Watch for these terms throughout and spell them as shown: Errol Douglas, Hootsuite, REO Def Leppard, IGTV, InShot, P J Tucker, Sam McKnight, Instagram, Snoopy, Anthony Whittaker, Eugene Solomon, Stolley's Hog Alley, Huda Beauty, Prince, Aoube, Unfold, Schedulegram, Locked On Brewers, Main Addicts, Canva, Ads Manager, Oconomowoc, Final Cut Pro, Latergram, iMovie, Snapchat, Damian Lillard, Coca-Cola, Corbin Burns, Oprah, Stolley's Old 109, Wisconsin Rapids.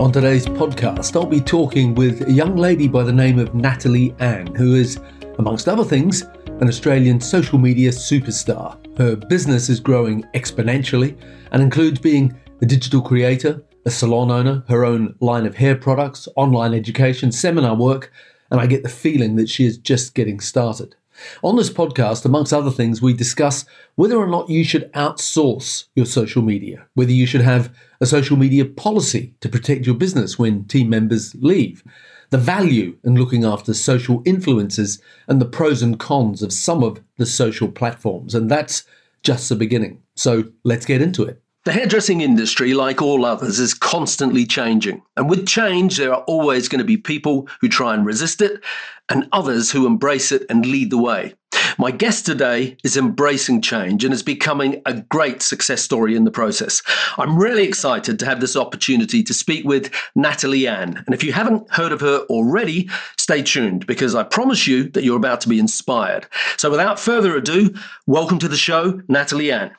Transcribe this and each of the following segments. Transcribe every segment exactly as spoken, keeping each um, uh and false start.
On today's podcast, I'll be talking with a young lady by the name of Natalie Anne, who is, amongst other things, an Australian social media superstar. Her business is growing exponentially and includes being a digital creator, a salon owner, her own line of hair products, online education, seminar work, and I get the feeling that she is just getting started. On this podcast, amongst other things, we discuss whether or not you should outsource your social media, whether you should have a social media policy to protect your business when team members leave, the value in looking after social influencers, and the pros and cons of some of the social platforms. And that's just the beginning. So let's get into it. The hairdressing industry, like all others, is constantly changing. And with change, there are always going to be people who try and resist it and others who embrace it and lead the way. My guest today is embracing change and is becoming a great success story in the process. I'm really excited to have this opportunity to speak with Natalie Anne. And if you haven't heard of her already, stay tuned because I promise you that you're about to be inspired. So without further ado, welcome to the show, Natalie Anne.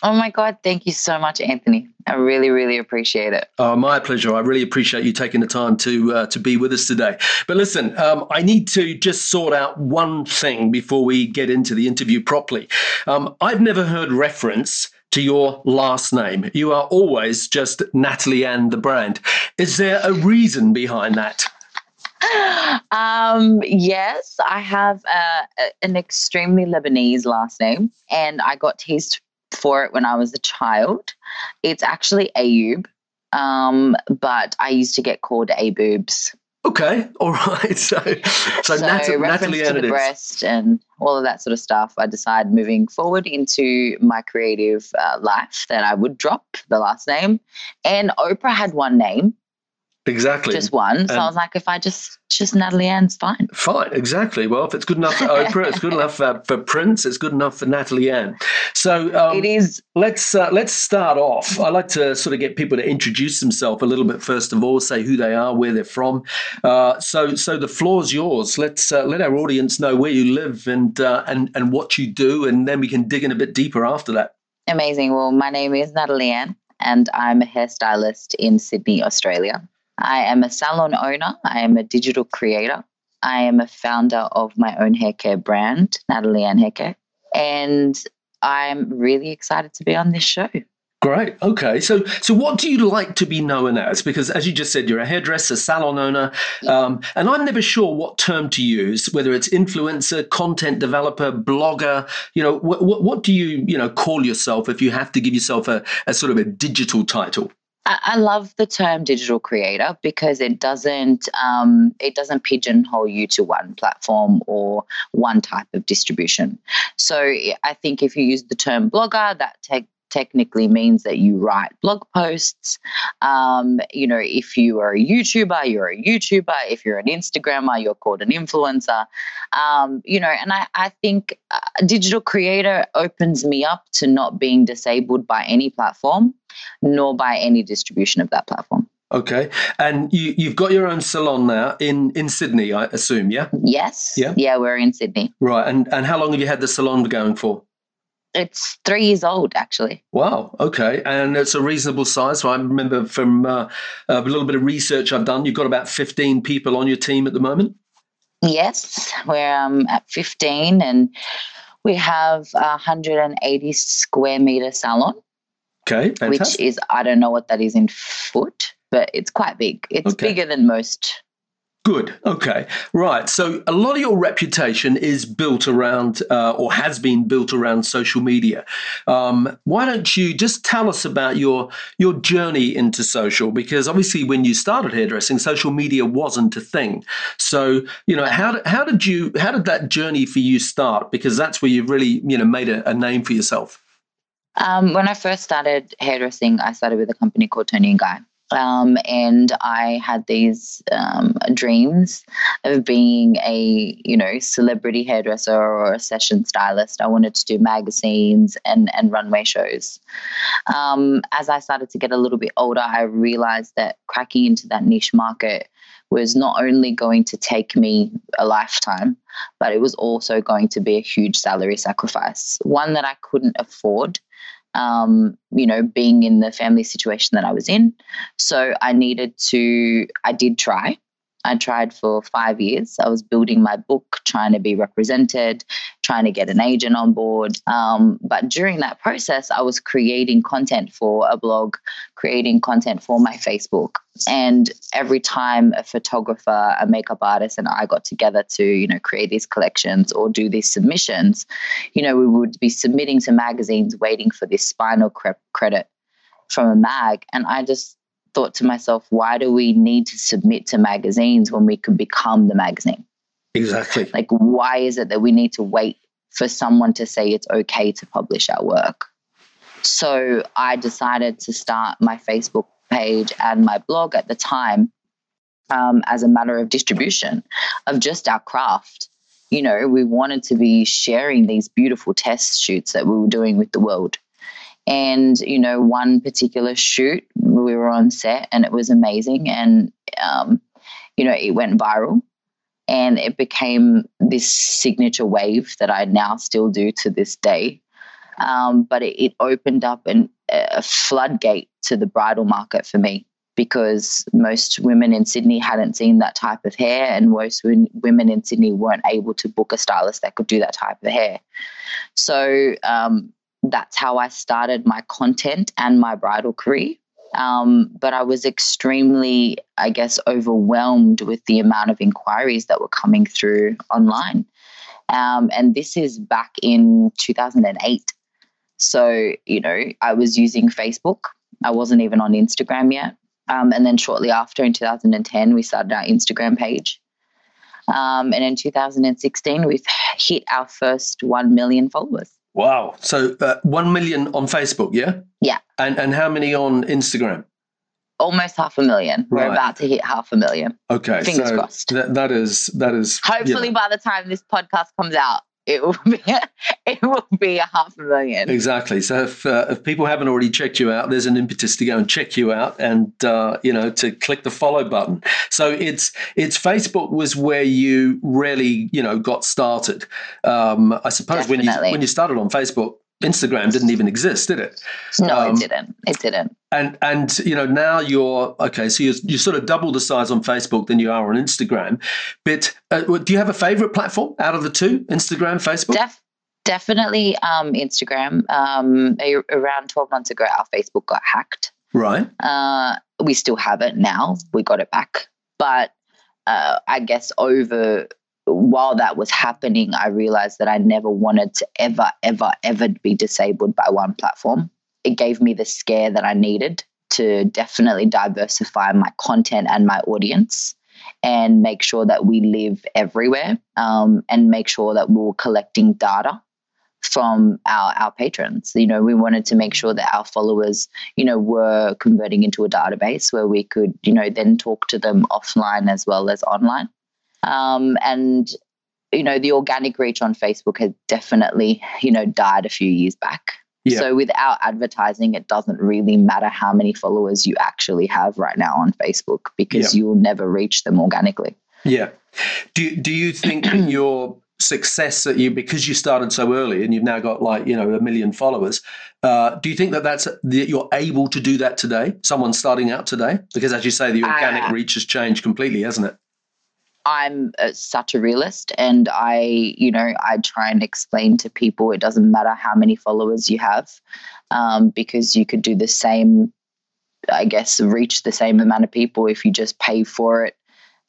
Oh, my God. Thank you so much, Anthony. I really, really appreciate it. Oh, my pleasure. I really appreciate you taking the time to uh, to be with us today. But listen, um, I need to just sort out one thing before we get into the interview properly. Um, I've never heard reference to your last name. You are always just Natalie Anne, the brand. Is there a reason behind that? Um, yes, I have uh, an extremely Lebanese last name, and I got teased for it when I was a child. It's actually Aoube, um, but I used to get called A-boobs. Okay, all right. So, so, so Nat- Natalie Anne, to the breast and all of that sort of stuff. I decided moving forward into my creative uh, life that I would drop the last name. And Oprah had one name. Exactly. Just one. So um, I was like, if I just, just Natalie Anne's fine. Fine. Exactly. Well, if it's good enough for Oprah, it's good enough for, for Prince, it's good enough for Natalie Anne. So um, it is. Let's, uh, let's start off. I like to sort of get people to introduce themselves a little bit first of all, say who they are, where they're from. Uh, so, so the floor's yours. Let's uh, let our audience know where you live and, uh, and, and what you do. And then we can dig in a bit deeper after that. Amazing. Well, my name is Natalie Anne and I'm a hairstylist in Sydney, Australia. I am a salon owner. I am a digital creator. I am a founder of my own haircare brand, Natalie Anne Haircare. And I'm really excited to be on this show. Great. Okay. So so what do you like to be known as? Because as you just said, you're a hairdresser, salon owner, um, and I'm never sure what term to use, whether it's influencer, content developer, blogger, you know, wh- wh- what do you, you know, call yourself if you have to give yourself a, a sort of a digital title? I love the term digital creator because it doesn't um, it doesn't pigeonhole you to one platform or one type of distribution. So I think if you use the term blogger, that te- technically means that you write blog posts. Um, you know, if you are a YouTuber, you're a YouTuber. If you're an Instagrammer, you're called an influencer. Um, you know, and I, I think a digital creator opens me up to not being disabled by any platform, nor by any distribution of that platform. Okay. And you, you've got your own salon now in, in Sydney, I assume, yeah? Yes. Yeah, yeah, we're in Sydney. Right. And and how long have you had the salon going for? It's three years old, actually. Wow. Okay. And it's a reasonable size. So I remember from uh, a little bit of research I've done, you've got about fifteen people on your team at the moment? Yes. We're um, at fifteen and we have a one hundred eighty square meter salon. Okay, fantastic. Which is, I don't know what that is in foot, but it's quite big. It's okay. Bigger than most. Good. Okay. Right. So a lot of your reputation is built around uh, or has been built around social media. Um, why don't you just tell us about your your journey into social? Because obviously when you started hairdressing, social media wasn't a thing. So, you know, how, how did you how did that journey for you start? Because that's where you've really, you know, made a, a name for yourself. Um, when I first started hairdressing, I started with a company called Tony and Guy. Um, and I had these um, dreams of being a, you know, celebrity hairdresser or a session stylist. I wanted to do magazines and, and runway shows. Um, as I started to get a little bit older, I realized that cracking into that niche market was not only going to take me a lifetime, but it was also going to be a huge salary sacrifice, one that I couldn't afford, um, you know, being in the family situation that I was in. So I needed to, I did try. I tried for five years. I was building my book, trying to be represented, trying to get an agent on board. Um, but during that process, I was creating content for a blog, creating content for my Facebook. And every time a photographer, a makeup artist, and I got together to, you know, create these collections or do these submissions, you know, we would be submitting to magazines, waiting for this final cre- credit from a mag. And I just thought to myself, why do we need to submit to magazines when we could become the magazine? Exactly. Like, why is it that we need to wait for someone to say it's okay to publish our work? So I decided to start my Facebook page and my blog at the time um, as a matter of distribution of just our craft. You know, we wanted to be sharing these beautiful test shoots that we were doing with the world. And, you know, one particular shoot, we were on set and it was amazing. And, um, you know, it went viral and it became this signature wave that I now still do to this day. Um, but it, it opened up an, a floodgate to the bridal market for me, because most women in Sydney hadn't seen that type of hair, and most women in Sydney weren't able to book a stylist that could do that type of hair. So um, that's how I started my content and my bridal career. Um, but I was extremely, I guess, overwhelmed with the amount of inquiries that were coming through online. Um, and this is back in two thousand eight. So, you know, I was using Facebook. I wasn't even on Instagram yet. Um, and then shortly after, in two thousand ten, we started our Instagram page. Um, and in two thousand sixteen, we've hit our first one million followers. Wow. So uh, one million on Facebook, yeah? Yeah. And and how many on Instagram? Almost half a million. Right. We're about to hit half a million. Okay. Fingers so crossed. Th- that is, that is. Hopefully yeah. By the time this podcast comes out, it will be a, it will be a half a million. Exactly. So if uh, if people haven't already checked you out, there's an impetus to go and check you out and, uh, you know, to click the follow button. So it's it's Facebook was where you really, you know, got started. Um, I suppose Definitely. when you when you started on Facebook, Instagram didn't even exist, did it? No, um, it didn't. It didn't. And, and you know, now you're, okay, so you're, you're sort of double the size on Facebook than you are on Instagram. But uh, do you have a favorite platform out of the two, Instagram, Facebook? Def- definitely um, Instagram. Um, a- around twelve months ago, our Facebook got hacked. Right. Uh, we still have it now. We got it back. But uh, I guess over... while that was happening, I realized that I never wanted to ever, ever, ever be disabled by one platform. It gave me the scare that I needed to definitely diversify my content and my audience and make sure that we live everywhere, um, and make sure that we're collecting data from our, our patrons. You know, we wanted to make sure that our followers, you know, were converting into a database where we could, you know, then talk to them offline as well as online. Um, and, you know, the organic reach on Facebook has definitely, you know, died a few years back. Yeah. So without advertising, it doesn't really matter how many followers you actually have right now on Facebook, because yeah. you will never reach them organically. Yeah. Do, do you think that your success that you, because you started so early and you've now got like, you know, a million followers, uh, do you think that that's, that you're able to do that today? Someone starting out today? Because as you say, the organic uh, reach has changed completely, hasn't it? I'm such a realist, and I, you know, I try and explain to people it doesn't matter how many followers you have, um, because you could do the same, I guess, reach the same amount of people if you just pay for it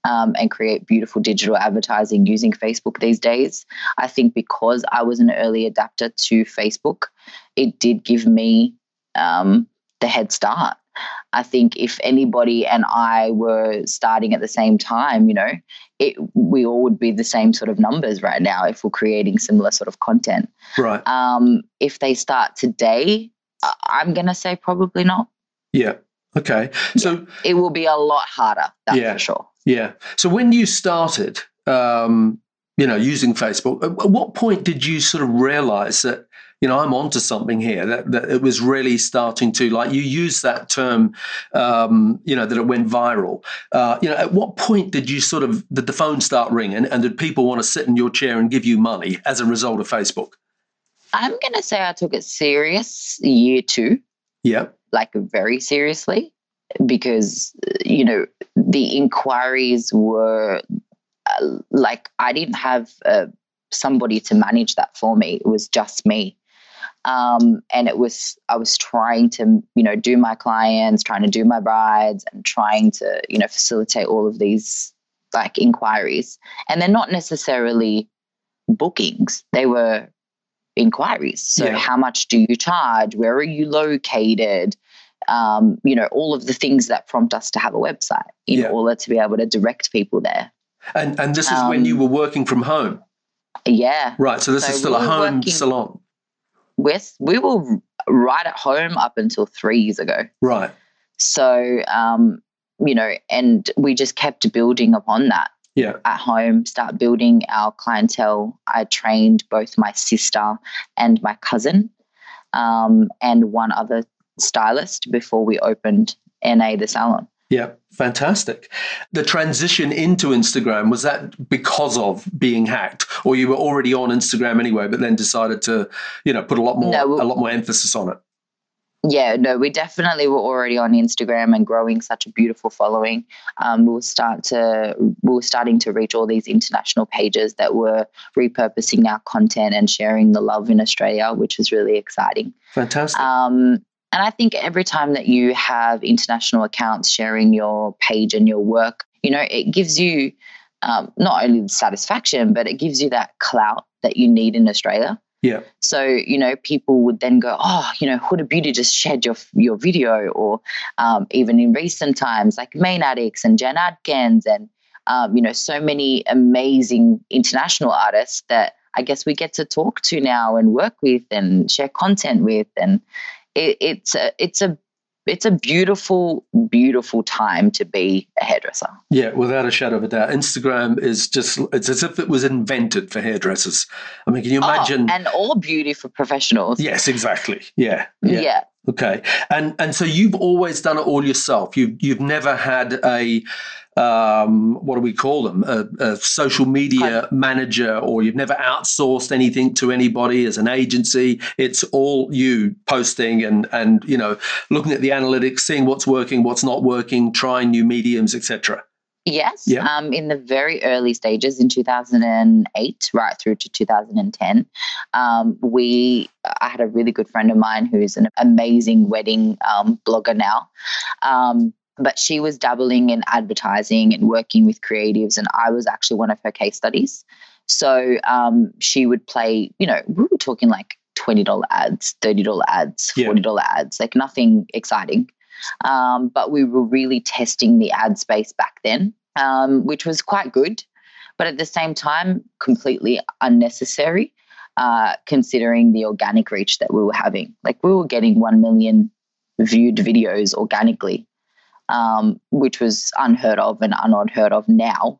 um, and create beautiful digital advertising using Facebook these days. I think because I was an early adapter to Facebook, it did give me um, the head start. I think if anybody and I were starting at the same time, you know, it, we all would be the same sort of numbers right now if we're creating similar sort of content. Right. Um, if they start today, I'm going to say probably not. Yeah. Okay. So it will be a lot harder, that's yeah, for sure. Yeah. So when you started, um, you know, using Facebook, at what point did you sort of realize that, you know, I'm onto something here, that, that it was really starting to, like you use that term, um, you know, that it went viral. Uh, you know, at what point did you sort of, did the phone start ringing and did people want to sit in your chair and give you money as a result of Facebook? I'm going to say I took it serious year two. Yeah. Like very seriously, because, you know, the inquiries were uh, like, I didn't have uh, somebody to manage that for me. It was just me. Um, and it was, I was trying to, you know, do my clients, trying to do my brides and trying to, you know, facilitate all of these like inquiries. And they're not necessarily bookings. They were inquiries. So yeah. How much do you charge? Where are you located? Um, you know, all of the things that prompt us to have a website in yeah. order to be able to direct people there. And and this is um, when you were working from home? Yeah. Right. So this so is still we a home working, salon. With, we were right at home up until three years ago. Right. So, um, you know, and we just kept building upon that. Yeah. At home, start building our clientele. I trained both my sister and my cousin um, and one other stylist before we opened N A, the salon. Yeah, fantastic. The transition into Instagram, was that because of being hacked, or you were already on Instagram anyway, but then decided to, you know, put a lot more no, we, a lot more emphasis on it? Yeah, no, we definitely were already on Instagram and growing such a beautiful following. Um, we were start to we were starting to reach all these international pages that were repurposing our content and sharing the love in Australia, which was really exciting. Fantastic. Um, And I think every time that you have international accounts sharing your page and your work, you know, it gives you um, not only the satisfaction, but it gives you that clout that you need in Australia. Yeah. So, you know, people would then go, oh, you know, Huda Beauty just shared your your video, or um, even in recent times, like Main Addicts and Jan Adkins and, um, you know, so many amazing international artists that I guess we get to talk to now and work with and share content with. And It, it's a, it's a, it's a beautiful, beautiful time to be a hairdresser. Yeah, without a shadow of a doubt. Instagram is just, it's as if it was invented for hairdressers. I mean, can you imagine? Oh, and all beauty for professionals. Yes, exactly. Yeah. Yeah. yeah. Okay. And, and so you've always done it all yourself. You've, you've never had a, um, what do we call them? A, a social media I'm, manager, or you've never outsourced anything to anybody as an agency. It's all you posting and, and, you know, looking at the analytics, seeing what's working, what's not working, trying new mediums, et cetera. Yes. Yeah. Um, in the very early stages in two thousand eight, right through to two thousand ten, um, we, I had a really good friend of mine who's an amazing wedding um, blogger now. Um, but she was dabbling in advertising and working with creatives, and I was actually one of her case studies. So um, she would play, you know, we were talking like twenty dollar ads, thirty dollar ads, forty dollar yeah. ads, like nothing exciting. Um, but we were really testing the ad space back then, um, which was quite good, but at the same time, completely unnecessary, uh, considering the organic reach that we were having. Like we were getting one million viewed videos organically, um, which was unheard of and unheard of now.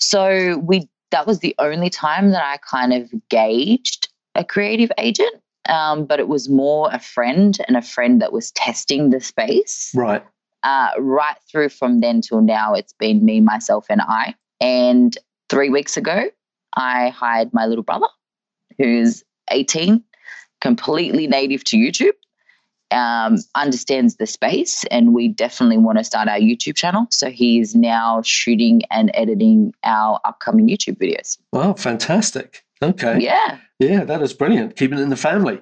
So we, that was the only time that I kind of gauged a creative agent. Um, but it was more a friend and a friend that was testing the space. Right. Uh, right through from then till now, it's been me, myself, and I. And three weeks ago, I hired my little brother, who's eighteen, completely native to YouTube, um, understands the space, and we definitely want to start our YouTube channel. So he is now shooting and editing our upcoming YouTube videos. Wow, fantastic. Okay. Yeah. Yeah, that is brilliant. Keeping it in the family.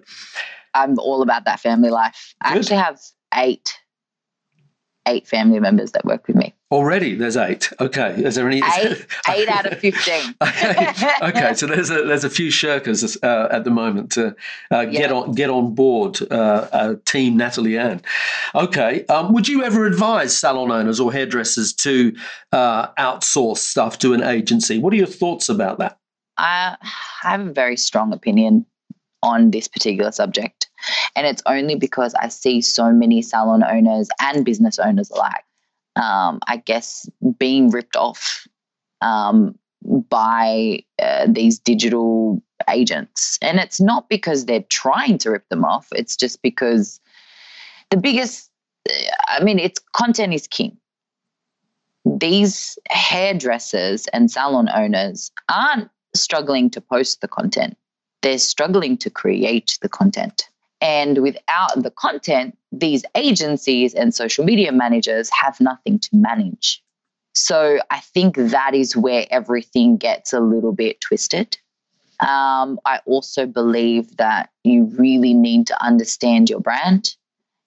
I'm all about that family life. Good. I actually have eight, eight family members that work with me. Already, there's eight. Okay, is there any eight, eight out of fifteen? Okay, so there's a there's a few shirkers uh, at the moment to uh, yeah. get on get on board. Uh, uh, team Natalie Anne. Okay, um, would you ever advise salon owners or hairdressers to uh, outsource stuff to an agency? What are your thoughts about that? I have a very strong opinion on this particular subject. And it's only because I see so many salon owners and business owners alike, um, I guess, being ripped off um, by uh, these digital agents. And it's not because they're trying to rip them off. It's just because the biggest, I mean, it's content is king. These hairdressers and salon owners aren't struggling to post the content. They're struggling to create the content. And without the content, these agencies and social media managers have nothing to manage. So I think that is where everything gets a little bit twisted. Um, I also believe that you really need to understand your brand,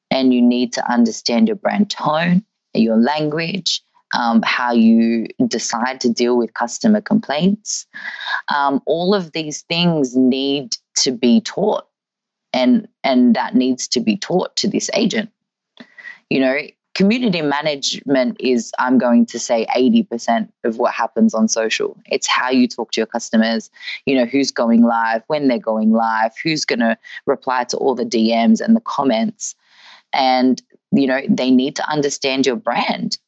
and you need to understand your brand tone, your language, Um, how you decide to deal with customer complaints. Um, all of these things need to be taught, and and that needs to be taught to this agent. You know, community management is, I'm going to say, eighty percent of what happens on social. It's how you talk to your customers, you know, who's going live, when they're going live, who's going to reply to all the D Ms and the comments. And, you know, they need to understand your brand.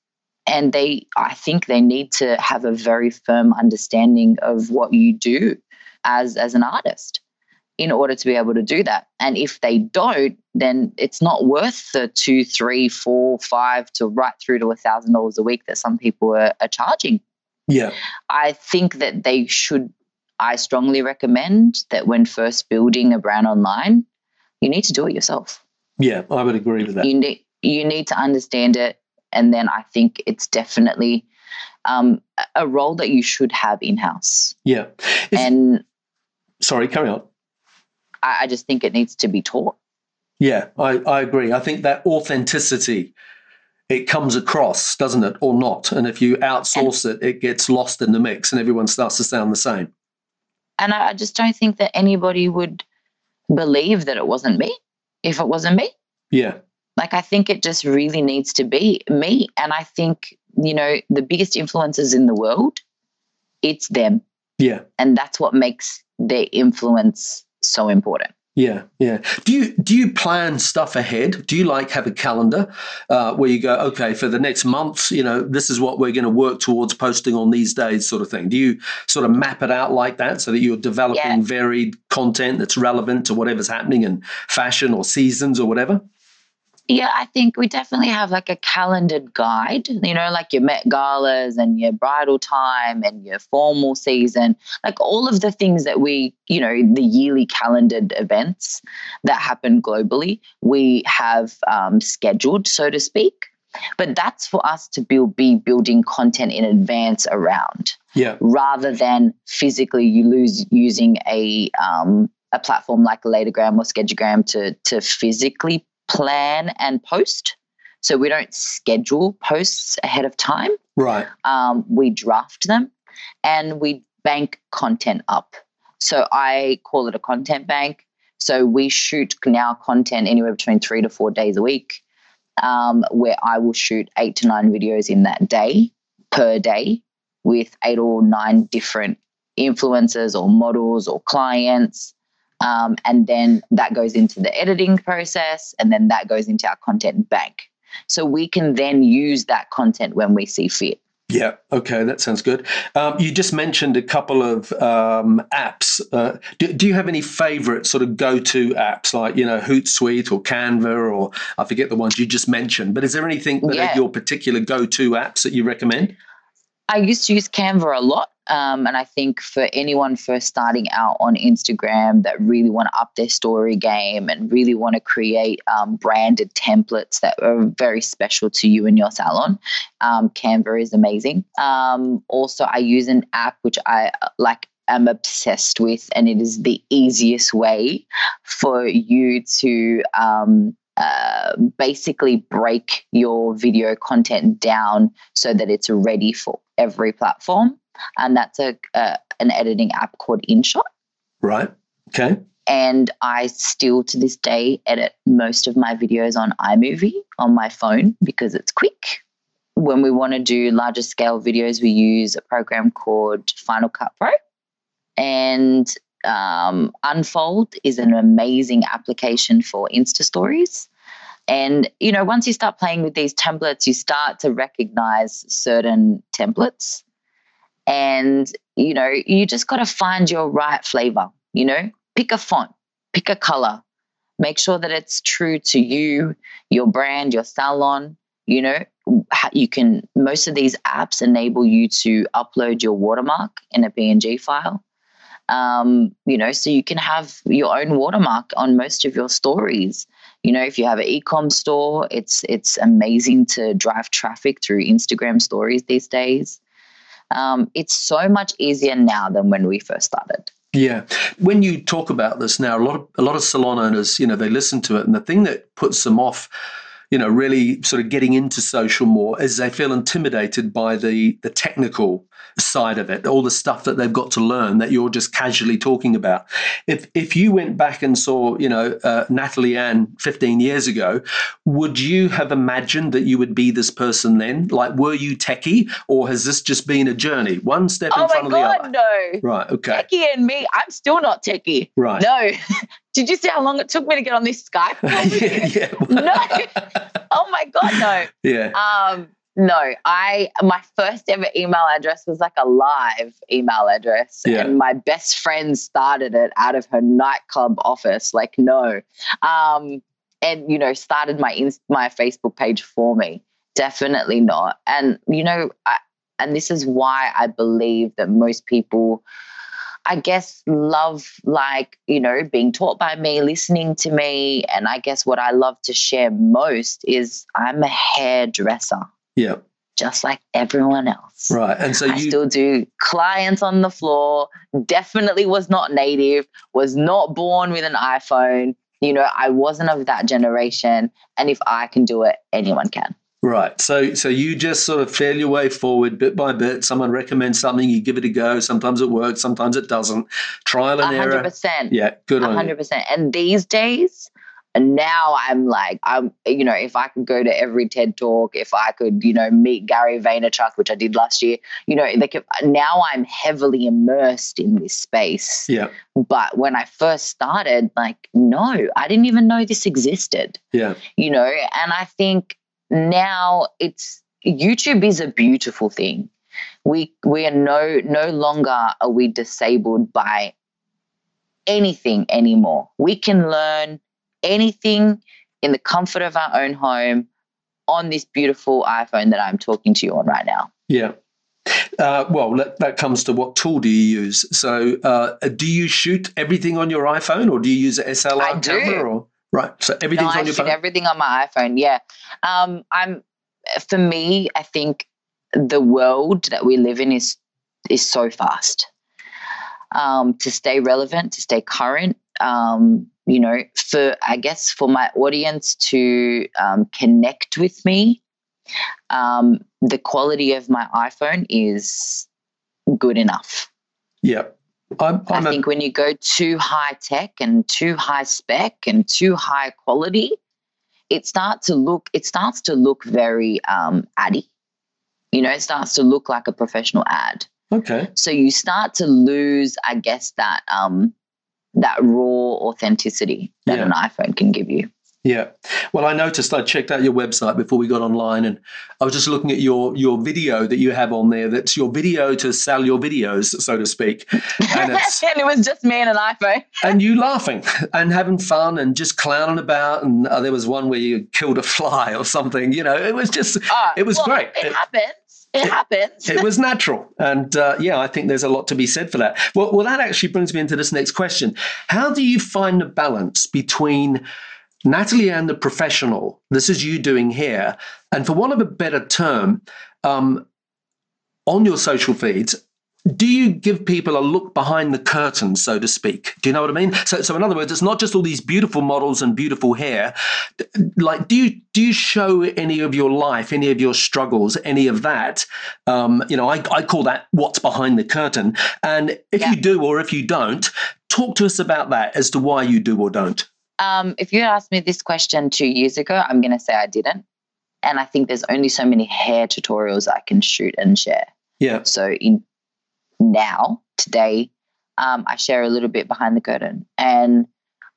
And they, I think they need to have a very firm understanding of what you do as, as an artist in order to be able to do that. And if they don't, then it's not worth the two, three, four, five to right through to one thousand dollars a week that some people are, are charging. Yeah. I think that they should, I strongly recommend that when first building a brand online, you need to do it yourself. Yeah, I would agree with that. You need, you need to understand it. And then I think it's definitely um, a role that you should have in-house. Yeah. Is, and sorry, carry on. I, I just think it needs to be taught. Yeah, I, I agree. I think that authenticity, it comes across, doesn't it, or not? And if you outsource and, it, it gets lost in the mix and everyone starts to sound the same. And I, I just don't think that anybody would believe that it wasn't me if it wasn't me. Yeah. Like, I think it just really needs to be me. And I think, you know, the biggest influencers in the world, it's them. Yeah. And that's what makes their influence so important. Yeah, yeah. Do you do you plan stuff ahead? Do you like have a calendar uh, where you go, okay, for the next month, you know, this is what we're going to work towards posting on these days, sort of thing? Do you sort of map it out like that so that you're developing yeah. varied content that's relevant to whatever's happening in fashion or seasons or whatever? Yeah, I think we definitely have like a calendared guide, you know, like your Met Galas and your bridal time and your formal season, like all of the things that we, you know, the yearly calendared events that happen globally, we have um, scheduled, so to speak. But that's for us to build, be building content in advance around, yeah, rather than physically you lose using a um, a platform like a Latergram or Schedulegram to to physically plan and post. So we don't schedule posts ahead of time. Right. Um, we draft them and we bank content up. So I call it a content bank. So we shoot now content anywhere between three to four days a week, um, where I will shoot eight to nine videos in that day per day with eight or nine different influencers or models or clients. Um, and then that goes into the editing process, and then that goes into our content bank. So we can then use that content when we see fit. Yeah. Okay. That sounds good. Um, you just mentioned a couple of um, apps. Uh, do, do you have any favorite sort of go-to apps like, you know, Hootsuite or Canva, or I forget the ones you just mentioned, but is there anything that yeah. are your particular go-to apps that you recommend? I used to use Canva a lot. Um, and I think for anyone first starting out on Instagram that really want to up their story game and really want to create um, branded templates that are very special to you and your salon, um, Canva is amazing. Um, also, I use an app which I like am obsessed with, and it is the easiest way for you to um, uh, basically break your video content down so that it's ready for every platform. And that's a uh, an editing app called InShot. Right. Okay. And I still to this day edit most of my videos on iMovie on my phone because it's quick. When we want to do larger scale videos, we use a program called Final Cut Pro. And um, Unfold is an amazing application for Insta stories. And, you know, once you start playing with these templates, you start to recognize certain templates. And, you know, you just got to find your right flavor, you know, pick a font, pick a color, make sure that it's true to you, your brand, your salon. You know, you can, most of these apps enable you to upload your watermark in a P N G file. Um, you know, so you can have your own watermark on most of your stories. You know, if you have an e-com store, it's it's amazing to drive traffic through Instagram stories these days. Um, it's so much easier now than when we first started. Yeah. When you talk about this now, a lot of, a lot of salon owners, you know, they listen to it, and the thing that puts them off, you know, really sort of getting into social more is they feel intimidated by the the technical side of it, all the stuff that they've got to learn that you're just casually talking about. If if you went back and saw, you know, uh, Natalie Anne fifteen years ago, would you have imagined that you would be this person then? Like, were you techie, or has this just been a journey, one step oh in front God, of the other? Oh my God, no. Right, okay. Techie and me, I'm still not techie. Right. No. Did you see how long it took me to get on this Skype call with you? Yeah, yeah. No. Oh my God, no. Yeah. Um. No, I my first ever email address was like a live email address, yeah. and my best friend started it out of her nightclub office. Like, no, um, and you know, started my my Facebook page for me. Definitely not. And you know, I, and this is why I believe that most people, I guess, love, like, you know, being taught by me, listening to me. And I guess what I love to share most is I'm a hairdresser. Yeah. Just like everyone else. Right. And so you I still do clients on the floor, definitely was not native, was not born with an iPhone. You know, I wasn't of that generation. And if I can do it, anyone can. Right. So so you just sort of feel your way forward bit by bit. Someone recommends something, you give it a go. Sometimes it works, sometimes it doesn't. Trial and error. one hundred percent. Yeah, good on you. one hundred percent. And these days, now I'm like, I'm, you know, if I could go to every TED Talk, if I could, you know, meet Gary Vaynerchuk, which I did last year, you know, they could, now I'm heavily immersed in this space. Yeah. But when I first started, like, no, I didn't even know this existed. Yeah. You know, and I think, now it's YouTube is a beautiful thing. We we are no no longer are we disabled by anything anymore. We can learn anything in the comfort of our own home on this beautiful iPhone that I'm talking to you on right now. Yeah. Uh, well, that, that comes to what tool do you use? So, uh, do you shoot everything on your iPhone, or do you use an S L R I do. camera? Or? Right, so everything's no, on your phone? I shoot everything on my iPhone, yeah. Um, I'm, for me, I think the world that we live in is is so fast. Um, to stay relevant, to stay current, um, you know, for I guess for my audience to um, connect with me, um, the quality of my iPhone is good enough. Yeah. I'm, I'm I think a, when you go too high tech and too high spec and too high quality, it starts to look it starts to look very um, addy. You know, it starts to look like a professional ad. Okay. So you start to lose, I guess, that um, that raw authenticity that yeah. an iPhone can give you. Yeah. Well, I noticed I checked out your website before we got online, and I was just looking at your your video that you have on there. That's your video to sell your videos, so to speak. And, it's, and it was just me and an iPhone. And you laughing and having fun and just clowning about. And uh, there was one where you killed a fly or something. You know, it was just, uh, it was well, great. It, it happened. It happens. It, it was natural. And uh, yeah, I think there's a lot to be said for that. Well, well, that actually brings me into this next question. How do you find the balance between Natalie Anne, the professional, this is you doing here, and for want of a better term, um, on your social feeds, do you give people a look behind the curtain, so to speak? Do you know what I mean? So, so in other words, it's not just all these beautiful models and beautiful hair. Like, do you do you show any of your life, any of your struggles, any of that? Um, you know, I, I call that what's behind the curtain. And if yeah. you do or if you don't, talk to us about that as to why you do or don't. Um, if you had asked me this question two years ago, I'm going to say I didn't. And I think there's only so many hair tutorials I can shoot and share. Yeah. So in now, today, um, I share a little bit behind the curtain, and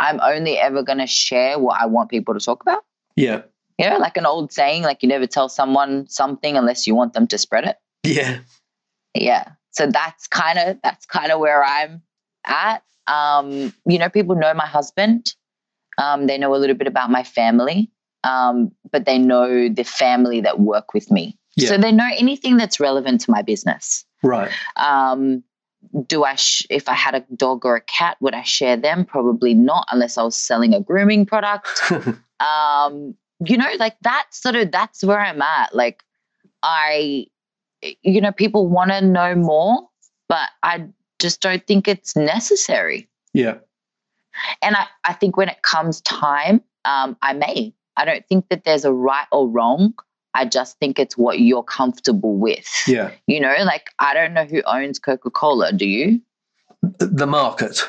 I'm only ever going to share what I want people to talk about. Yeah. You know, like an old saying, like you never tell someone something unless you want them to spread it. Yeah. Yeah. So that's kind of, that's kind of where I'm at. Um, you know, people know my husband. Um, they know a little bit about my family, um, but they know the family that work with me. Yeah. So they know anything that's relevant to my business. Right. Um, do I, sh- if I had a dog or a cat, would I share them? Probably not, unless I was selling a grooming product. um, you know, like that sort of, that's where I'm at. Like I, you know, people want to know more, but I just don't think it's necessary. Yeah. And I, I think when it comes time, um, I may. I don't think that there's a right or wrong. I just think it's what you're comfortable with. Yeah. You know, like I don't know who owns Coca-Cola. Do you? The market.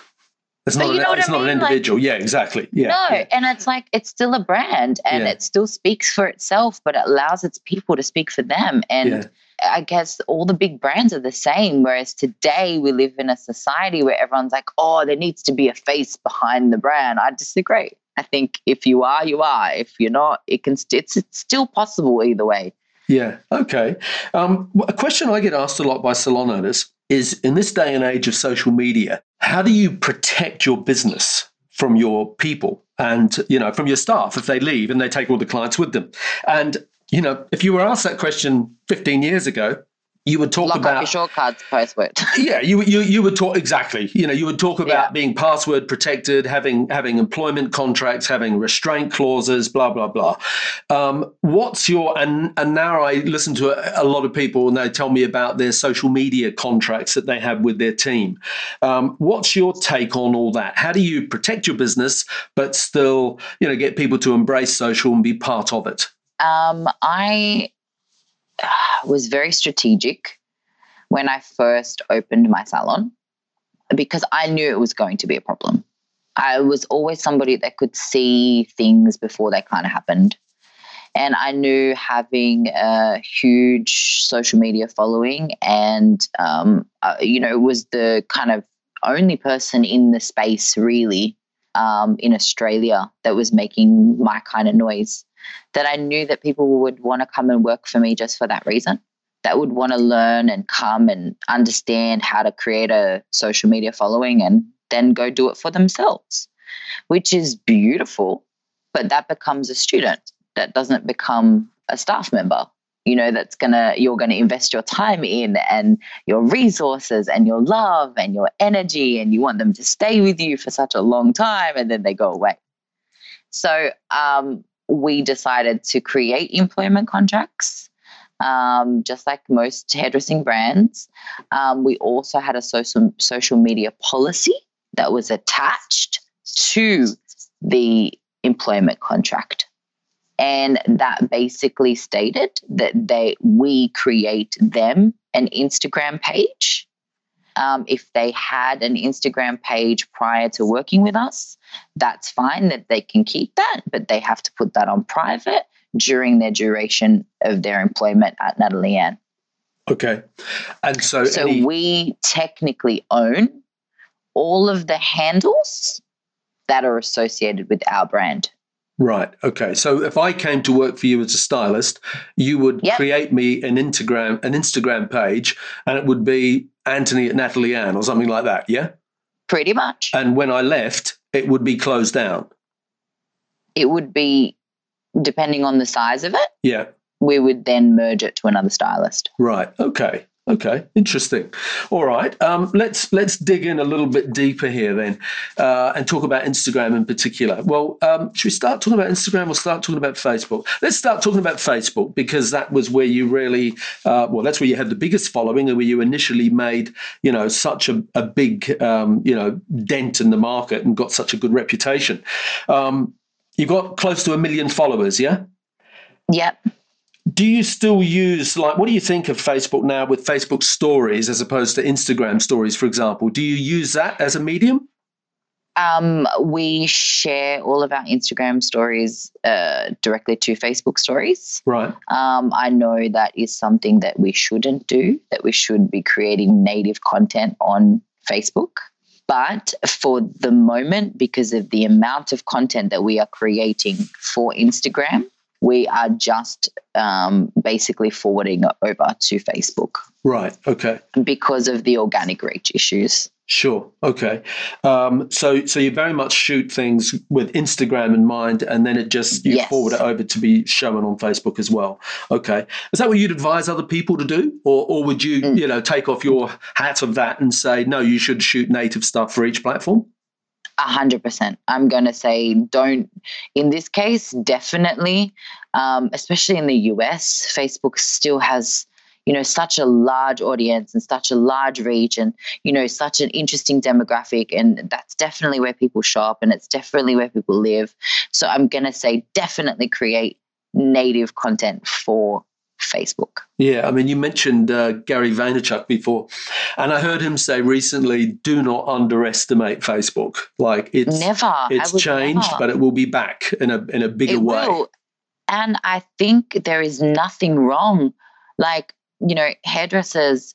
It's but not, you know an, it's not an individual. Like, yeah, exactly. Yeah. No, yeah. And it's like it's still a brand and yeah. it still speaks for itself, but it allows its people to speak for them. And yeah. I guess all the big brands are the same, whereas today we live in a society where everyone's like, oh, there needs to be a face behind the brand. I disagree. I think if you are, you are. If you're not, it can st- it's, it's still possible either way. Yeah, okay. Um, a question I get asked a lot by salon owners is, in this day and age of social media, how do you protect your business from your people and, you know, from your staff if they leave and they take all the clients with them? And you know, if you were asked that question fifteen years ago, you would talk Lock about... Lock up your short cards password. yeah, you, you you would talk, exactly. You know, you would talk about yeah. being password protected, having having employment contracts, having restraint clauses, blah, blah, blah. Um, what's your... And, and now I listen to a, a lot of people and they tell me about their social media contracts that they have with their team. Um, what's your take on all that? How do you protect your business but still, you know, get people to embrace social and be part of it? Um, I was very strategic when I first opened my salon because I knew it was going to be a problem. I was always somebody that could see things before they kind of happened. And I knew having a huge social media following and, um, uh, you know, was the kind of only person in the space really um, in Australia that was making my kind of noise. That I knew that people would want to come and work for me just for that reason, that would want to learn and come and understand how to create a social media following and then go do it for themselves, which is beautiful. But that becomes a student. That doesn't become a staff member, you know, that's going to, you're going to invest your time in and your resources and your love and your energy, and you want them to stay with you for such a long time and then they go away. So, um, we decided to create employment contracts, um, just like most hairdressing brands. Um, we also had a social social media policy that was attached to the employment contract. And that basically stated that they we create them an Instagram page. Um, if they had an Instagram page prior to working with us, that's fine that they can keep that, but they have to put that on private during their duration of their employment at Natalie Anne. Okay. And so, so any- we technically own all of the handles that are associated with our brand. Right. Okay. So if I came to work for you as a stylist, you would yep. create me an Instagram, an Instagram page, and it would be Anthony at Natalie Anne or something like that. Yeah. Pretty much. And when I left, it would be closed down. It would be, depending on the size of it. Yeah. We would then merge it to another stylist. Right. Okay. Okay, interesting. All right, um, let's let's dig in a little bit deeper here then uh, and talk about Instagram in particular. Well, um, should we start talking about Instagram or start talking about Facebook? Let's start talking about Facebook because that was where you really, uh, well, that's where you had the biggest following and where you initially made, you know, such a, a big, um, you know, dent in the market and got such a good reputation. Um, you got close to a million followers, yeah? Yep. Do you still use, like, what do you think of Facebook now with Facebook stories as opposed to Instagram stories, for example? Do you use that as a medium? Um, we share all of our Instagram stories uh, directly to Facebook stories. Right. Um, I know that is something that we shouldn't do, that we should be creating native content on Facebook. But for the moment, because of the amount of content that we are creating for Instagram, we are just um, basically forwarding it over to Facebook. Right. Okay. Because of the organic reach issues. Sure. Okay. Um, so, so you very much shoot things with Instagram in mind, and then it just, you yes. forward it over to be shown on Facebook as well. Okay. Is that what you'd advise other people to do? Or, or would you, mm. you know, take off your hat of that and say, no, you should shoot native stuff for each platform? A hundred percent. I'm going to say don't, in this case, definitely, um, especially in the U S, Facebook still has, you know, such a large audience and such a large reach and, you know, such an interesting demographic. And that's definitely where people shop and it's definitely where people live. So I'm going to say definitely create native content for Facebook. Yeah, I mean, you mentioned uh, Gary Vaynerchuk before, and I heard him say recently, do not underestimate Facebook. Like it's never, it's changed, never. But it will be back in a in a bigger it way. Will. And I think there is nothing wrong. Like, you know, hairdressers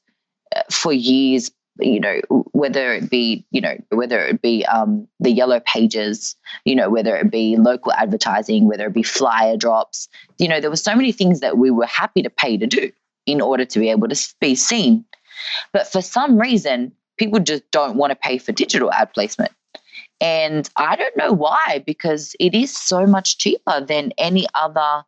uh, for years, you know, whether it be, you know, whether it be um, the yellow pages, you know, whether it be local advertising, whether it be flyer drops, you know, there were so many things that we were happy to pay to do in order to be able to be seen. But for some reason, people just don't want to pay for digital ad placement. And I don't know why, because it is so much cheaper than any other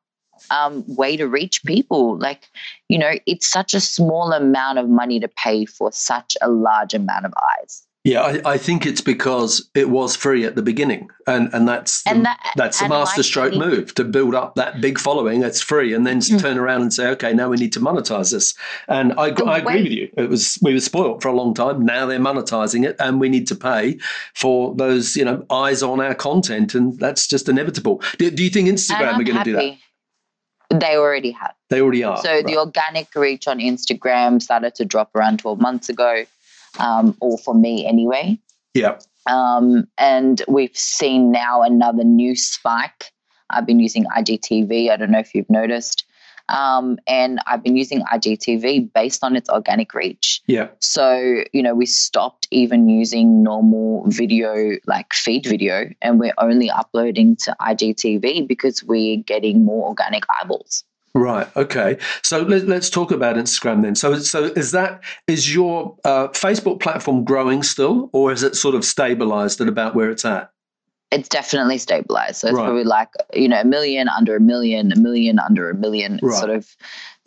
um, way to reach people. Like, you know, it's such a small amount of money to pay for such a large amount of eyes. Yeah. I, I think it's because it was free at the beginning, and, and that's, and the, that, that's and a masterstroke move to build up that big following that's free and then mm-hmm. turn around and say, okay, now we need to monetize this. And I, I agree with you. It was, we were spoiled for a long time. Now they're monetizing it and we need to pay for those, you know, eyes on our content. And that's just inevitable. Do, do you think Instagram are going to do that? They already have. They already are. So right. The organic reach on Instagram started to drop around twelve months ago, um, or for me anyway. Yeah. Um, and we've seen now another new spike. I've been using I G T V. I don't know if you've noticed. Um, and I've been using I G T V based on its organic reach. Yeah. So, you know, we stopped even using normal video, like feed video, and we're only uploading to I G T V because we're getting more organic eyeballs. Right. Okay. So let, let's talk about Instagram then. So, so is that, is your uh, Facebook platform growing still, or is it sort of stabilized at about where it's at? It's definitely stabilized. So it's right. probably like, you know, a million under a million, a million under a million, right. sort of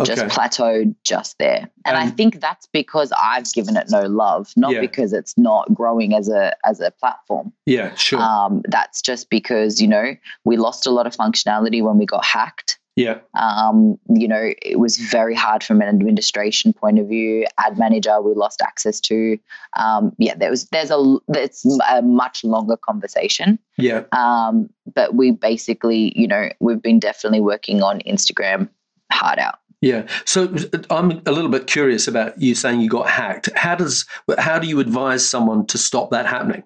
just okay. plateaued just there. And, and I think that's because I've given it no love, not yeah. because it's not growing as a as a platform. Yeah, sure. Um, that's just because, you know, we lost a lot of functionality when we got hacked. Yeah. Um, you know, it was very hard from an administration point of view. Ad Manager, we lost access to. Um, yeah, there was, there's a, it's a much longer conversation. Yeah. Um, but we basically, you know, we've been definitely working on Instagram hard out. Yeah. So I'm a little bit curious about you saying you got hacked. How does, how do you advise someone to stop that happening?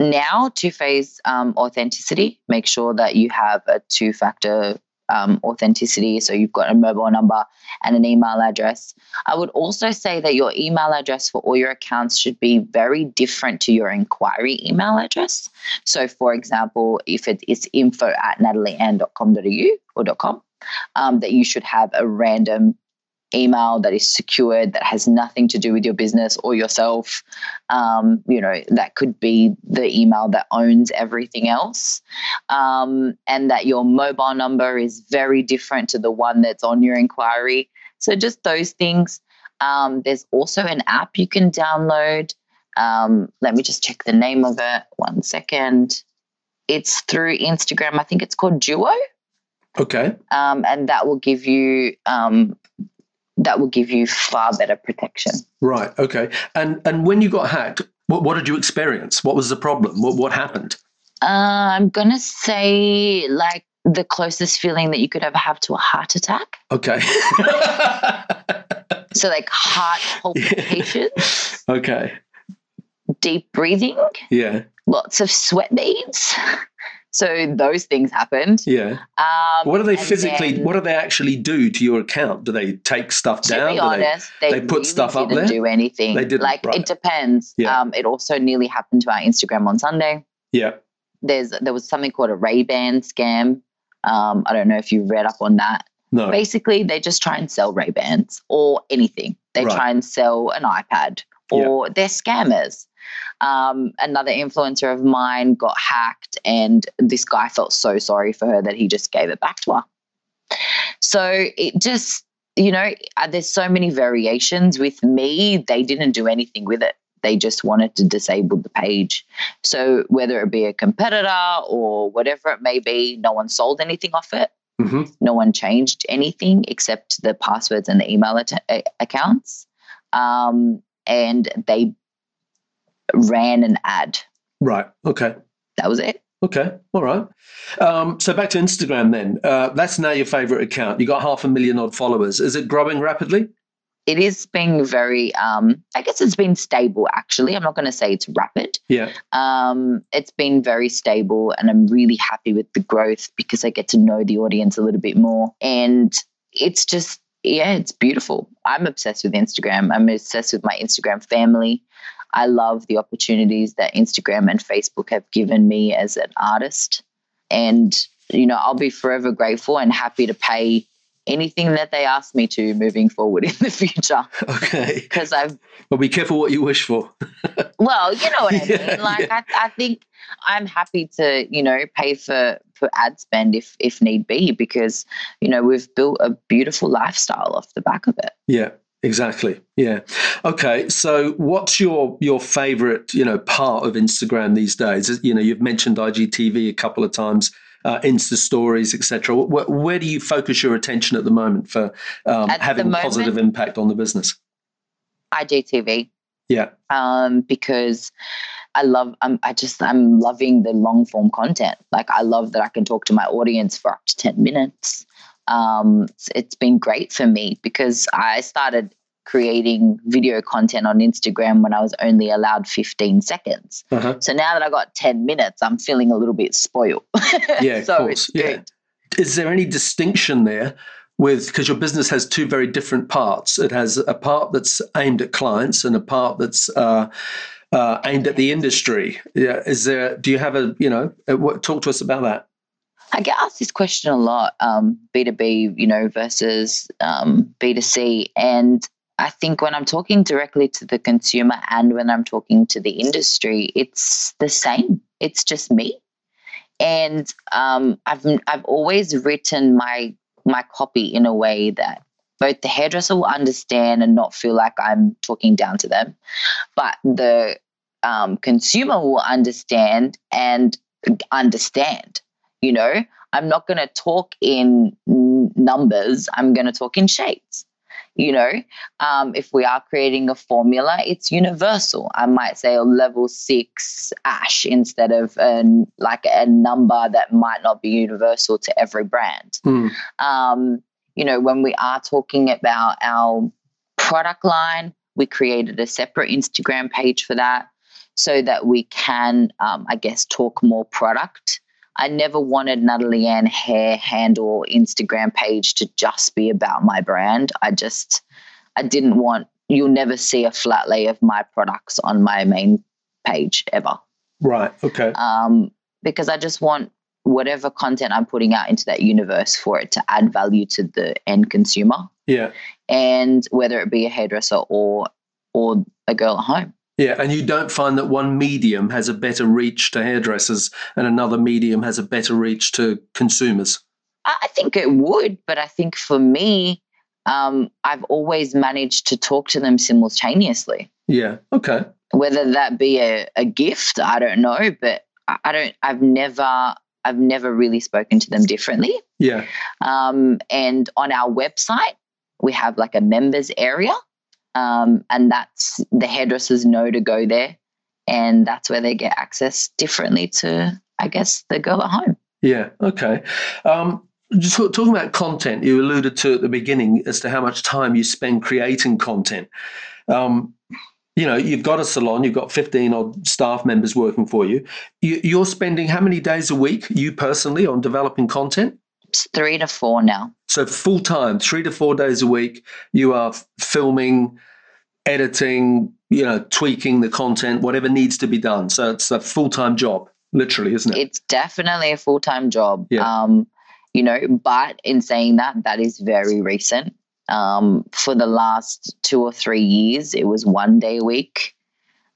Now, two-phase um, authenticity. Make sure that you have a two-factor Um, authenticity. So you've got a mobile number and an email address. I would also say that your email address for all your accounts should be very different to your inquiry email address. So for example, if it is info at natalieanne dot com dot a u or .com, um, that you should have a random email that is secured, that has nothing to do with your business or yourself. Um, you know, that could be the email that owns everything else. Um, and that your mobile number is very different to the one that's on your inquiry. So just those things. Um, there's also an app you can download. Um, let me just check the name of it. One second. It's through Instagram. I think it's called Duo. Okay. Um, and that will give you, um, that will give you far better protection. Right. Okay. And and when you got hacked, what, what did you experience? What was the problem? What what happened? Uh, I'm going to say like the closest feeling that you could ever have to a heart attack. Okay. So like heart palpitations. Yeah. Okay. Deep breathing. Yeah. Lots of sweat beads. So those things happened. Yeah. Um, what do they physically, then, what do they actually do to your account? Do they take stuff down? To be honest, they, they, they put really stuff up there? They didn't do anything. They didn't, Like, right. It depends. Yeah. Um, it also nearly happened to our Instagram on Sunday. Yeah. There's There was something called a Ray-Ban scam. Um, I don't know if you read up on that. No. Basically, they just try and sell Ray-Bans or anything. They right. try and sell an iPad or yeah. they're scammers. Um, another influencer of mine got hacked, and this guy felt so sorry for her that he just gave it back to her. So it just, you know, there's so many variations. With me, they didn't do anything with it. They just wanted to disable the page. So whether it be a competitor or whatever it may be, no one sold anything off it. Mm-hmm. No one changed anything except the passwords and the email at- accounts. Um, and they ran an ad. Right. Okay. That was it. Okay. All right. Um, so back to Instagram then. Uh, that's now your favorite account. You got half a million odd followers. Is it growing rapidly? It is being very, um, I guess it's been stable actually. I'm not going to say it's rapid. Yeah. Um, it's been very stable, and I'm really happy with the growth because I get to know the audience a little bit more. And it's just, yeah, it's beautiful. I'm obsessed with Instagram. I'm obsessed with my Instagram family. I love the opportunities that Instagram and Facebook have given me as an artist. And, you know, I'll be forever grateful and happy to pay anything that they ask me to moving forward in the future. Okay. Because I've... Well, be careful what you wish for. Well, you know what I yeah, mean. Like, yeah. I, I think I'm happy to, you know, pay for, for ad spend if, if need be, because, you know, we've built a beautiful lifestyle off the back of it. Yeah. Exactly. Yeah. Okay. So what's your, your favorite, you know, part of Instagram these days? You know, you've mentioned I G T V a couple of times, uh, Insta stories, et cetera. Where, where do you focus your attention at the moment for um, having a positive impact on the business? I G T V. Yeah. Um, because I love, um, I just, I'm loving the long form content. Like, I love that I can talk to my audience for up to ten minutes. Um, it's been great for me because I started creating video content on Instagram when I was only allowed fifteen seconds. Uh-huh. So now that I got ten minutes, I'm feeling a little bit spoiled. Yeah, so of course. It's good. Yeah. Is there any distinction there with, because your business has two very different parts. It has a part that's aimed at clients and a part that's uh, uh, aimed at the industry. Yeah. Is there, do you have a, you know, what, talk to us about that. I get asked this question a lot, um, B two B, you know, versus um, B two C. And I think when I'm talking directly to the consumer and when I'm talking to the industry, it's the same. It's just me. And um, I've I've always written my my copy in a way that both the hairdresser will understand and not feel like I'm talking down to them, but the um, consumer will understand and understand. You know, I'm not going to talk in numbers. I'm going to talk in shades. You know, um, if we are creating a formula, it's universal. I might say a level six ash instead of an, like a number that might not be universal to every brand. Mm. Um, you know, when we are talking about our product line, we created a separate Instagram page for that so that we can, um, I guess, talk more product. I never wanted Natalie Anne Hair handle Instagram page to just be about my brand. I just, I didn't want, you'll never see a flat lay of my products on my main page ever. Right. Okay. Um, because I just want whatever content I'm putting out into that universe for it to add value to the end consumer. Yeah. And whether it be a hairdresser or, or a girl at home. Yeah, and you don't find that one medium has a better reach to hairdressers and another medium has a better reach to consumers? I think it would, but I think for me, um, I've always managed to talk to them simultaneously. Yeah, okay. Whether that be a, a gift, I don't know, but I don't. I've never, I've never really spoken to them differently. Yeah. Um, and on our website, we have like a members area. Um, and that's the hairdressers know to go there, and that's where they get access differently to, I guess, the girl at home. Yeah. Okay. Um, just talking about content, you alluded to at the beginning as to how much time you spend creating content. Um, You know, you've got a salon, you've got fifteen odd staff members working for you. you. You're spending how many days a week, you personally, on developing content? It's three to four now. So full time, three to four days a week, you are filming, editing, you know, tweaking the content, whatever needs to be done. So it's a full-time job, literally, isn't it? It's definitely a full-time job. Yeah. Um, you know, but in saying that, that is very recent. Um, for the last two or three years, it was one day a week.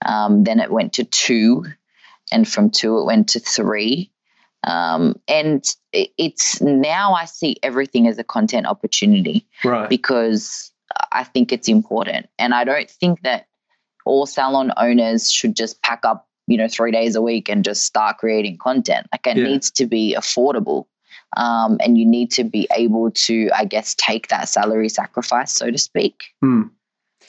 Um, then it went to two, and from two, it went to three. Um, and it's now I see everything as a content opportunity, right? Because I think it's important. And I don't think that all salon owners should just pack up, you know, three days a week and just start creating content. Like it yeah. needs to be affordable. Um, and you need to be able to, I guess, take that salary sacrifice, so to speak. Mm.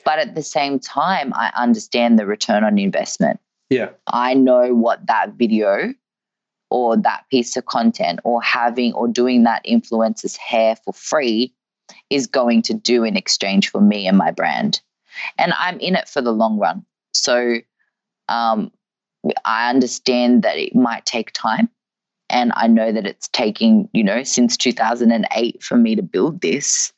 But at the same time, I understand the return on investment. Yeah. I know what that video or that piece of content or having or doing that influencer's hair for free is going to do in exchange for me and my brand. And I'm in it for the long run. So um, I understand that it might take time. And I know that it's taking, you know, since two thousand eight for me to build this.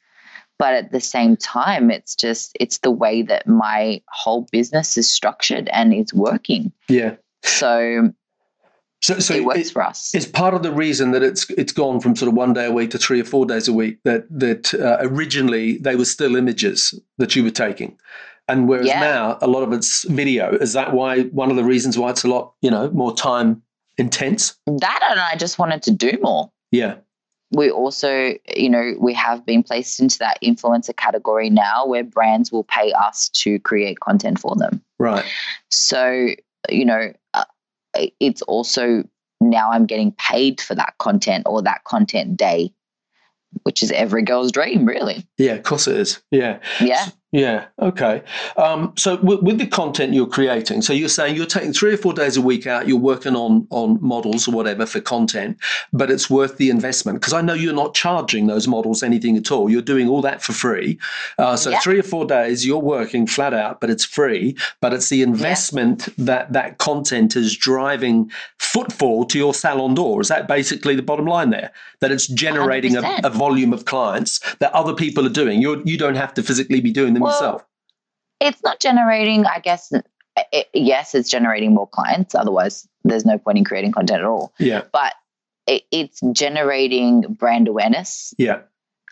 But at the same time, it's just, it's the way that my whole business is structured and is working. Yeah. So, so, so it works it, for us. It's part of the reason that it's it's gone from sort of one day a week to three or four days a week, that, that uh, originally they were still images that you were taking. And whereas yeah. now a lot of it's video. Is that why, one of the reasons why it's a lot, you know, more time intense? That and I just wanted to do more. Yeah. We also, you know, we have been placed into that influencer category now where brands will pay us to create content for them. Right. So, you know, uh, it's also now I'm getting paid for that content or that content day, which is every girl's dream, really. Yeah, of course it is. Yeah. Yeah. So, yeah. Okay. Um, so w- with the content you're creating, so you're saying you're taking three or four days a week out, you're working on on models or whatever for content, but it's worth the investment, because I know you're not charging those models anything at all. You're doing all that for free. Uh, so yeah. three or four days you're working flat out, but it's free, but it's the investment yeah. that that content is driving footfall to your salon door. Is that basically the bottom line there? That it's generating a, a volume of clients that other people are doing. You're, you don't have to physically be doing them well, yourself. It's not generating, I guess, it, yes, it's generating more clients. Otherwise, there's no point in creating content at all. Yeah. But it, it's generating brand awareness. Yeah.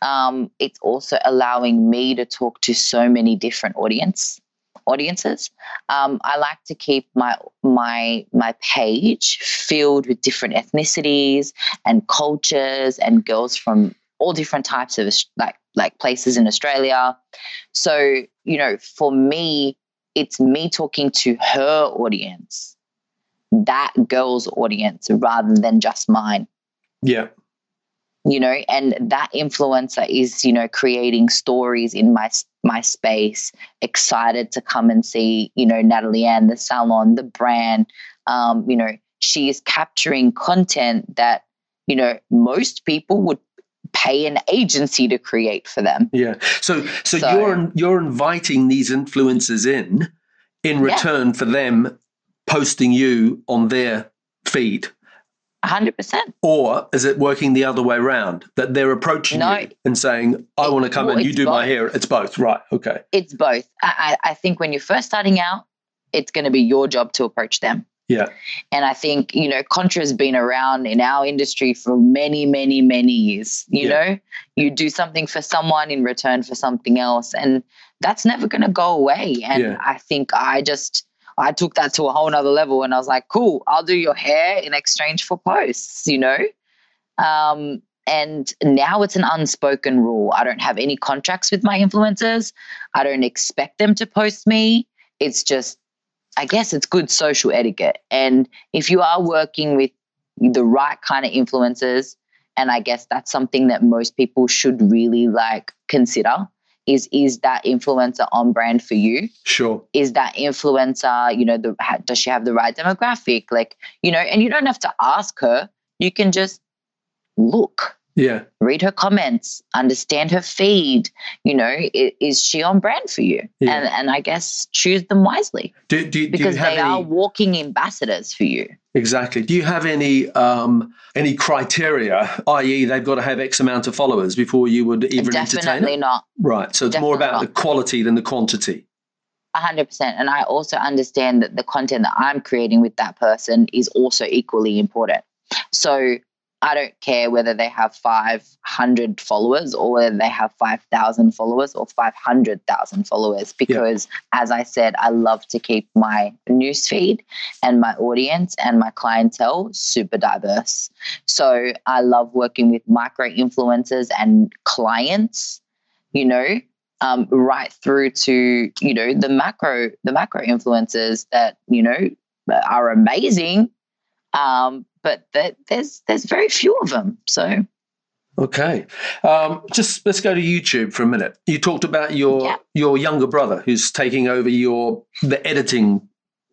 Um, it's also allowing me to talk to so many different audience audiences. Um, I like to keep my my my page filled with different ethnicities and cultures and girls from all different types of like like places in Australia. So, you know, for me, it's me talking to her audience, that girl's audience, rather than just mine. Yeah. You know, and that influencer is, you know, creating stories in my my space, excited to come and see, you know, Natalie Anne, the salon, the brand. Um, you know, she is capturing content that, you know, most people would pay an agency to create for them. Yeah. So so, so you're you're inviting these influencers in in return yeah. for them posting you on their feed. one hundred percent. Or is it working the other way around, that they're approaching no, you and saying, I want to come well, and you do both. My hair? It's both. Right. Okay. It's both. I, I think when you're first starting out, it's going to be your job to approach them. Yeah. And I think, you know, Contra has been around in our industry for many, many, many years. You yeah. know, you do something for someone in return for something else, and that's never going to go away. And yeah. I think I just... I took that to a whole nother level, and I was like, cool, I'll do your hair in exchange for posts, you know? Um, and now it's an unspoken rule. I don't have any contracts with my influencers. I don't expect them to post me. It's just, I guess it's good social etiquette. And if you are working with the right kind of influencers, and I guess that's something that most people should really like consider, Is is that influencer on brand for you? Sure. Is that influencer, you know, the, does she have the right demographic? Like, you know, and you don't have to ask her. You can just look. Yeah. Read her comments, understand her feed. You know, is she on brand for you? Yeah. And and I guess choose them wisely do, do, because do you have they any... are walking ambassadors for you. Exactly. Do you have any um, any criteria, that is they've got to have X amount of followers before you would even entertain them? Definitely not. Right. So it's Definitely more about not. the quality than the quantity. one hundred percent. And I also understand that the content that I'm creating with that person is also equally important. So I don't care whether they have five hundred followers or whether they have five thousand followers or five hundred thousand followers because, yeah. as I said, I love to keep my newsfeed and my audience and my clientele super diverse. So I love working with micro-influencers and clients, you know, um, right through to, you know, the macro, the macro influencers that, you know, are amazing. Um, but th- there's there's very few of them. So, okay, um, just let's go to YouTube for a minute. You talked about your yeah. your younger brother who's taking over your the editing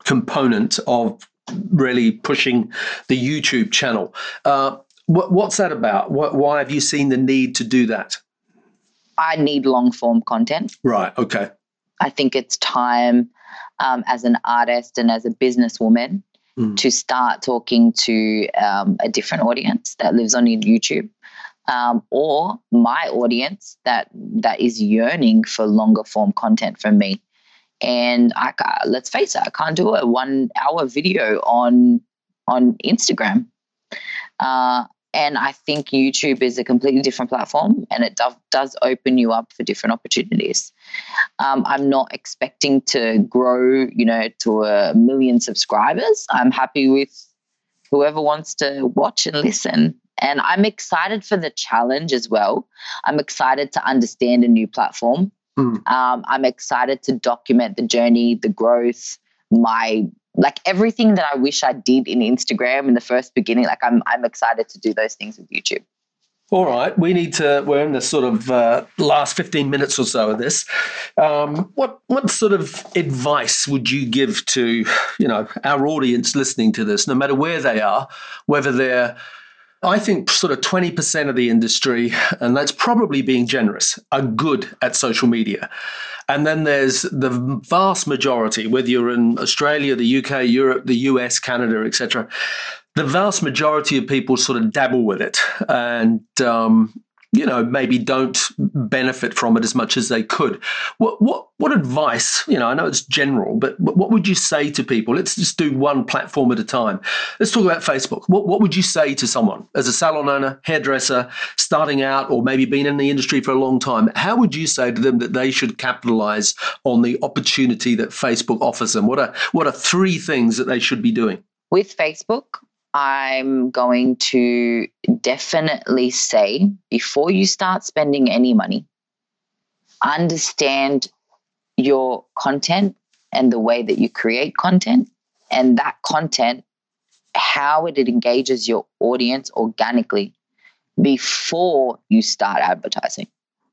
component of really pushing the YouTube channel. Uh, wh- what's that about? Wh- why have you seen the need to do that? I need long form content. Right. Okay. I think it's time um, as an artist and as a businesswoman. Mm. To start talking to um, a different audience that lives on YouTube um, or my audience that that is yearning for longer form content from me. And I can't, let's face it, I can't do a one hour video on on Instagram. Uh, and I think YouTube is a completely different platform and it do, does open you up for different opportunities. Um, I'm not expecting to grow, you know, to a million subscribers. I'm happy with whoever wants to watch and listen. And I'm excited for the challenge as well. I'm excited to understand a new platform. Mm. Um, I'm excited to document the journey, the growth, my like everything that I wish I did in Instagram in the first beginning. Like I'm, I'm excited to do those things with YouTube. All right, we need to. We're in the sort of uh, last fifteen minutes or so of this. Um, what what sort of advice would you give to you know our audience listening to this, no matter where they are, whether they're, I think sort of twenty percent of the industry, and that's probably being generous, are good at social media. And then there's the vast majority, whether you're in Australia, the U K, Europe, the U S, Canada, et cetera. The vast majority of people sort of dabble with it and, um, you know, maybe don't benefit from it as much as they could. What what what advice, you know, I know it's general, but what would you say to people? Let's just do one platform at a time. Let's talk about Facebook. What what would you say to someone as a salon owner, hairdresser, starting out or maybe been in the industry for a long time? How would you say to them that they should capitalize on the opportunity that Facebook offers them? What are, what are three things that they should be doing? With Facebook, I'm going to definitely say before you start spending any money, understand your content and the way that you create content and that content, how it engages your audience organically before you start advertising.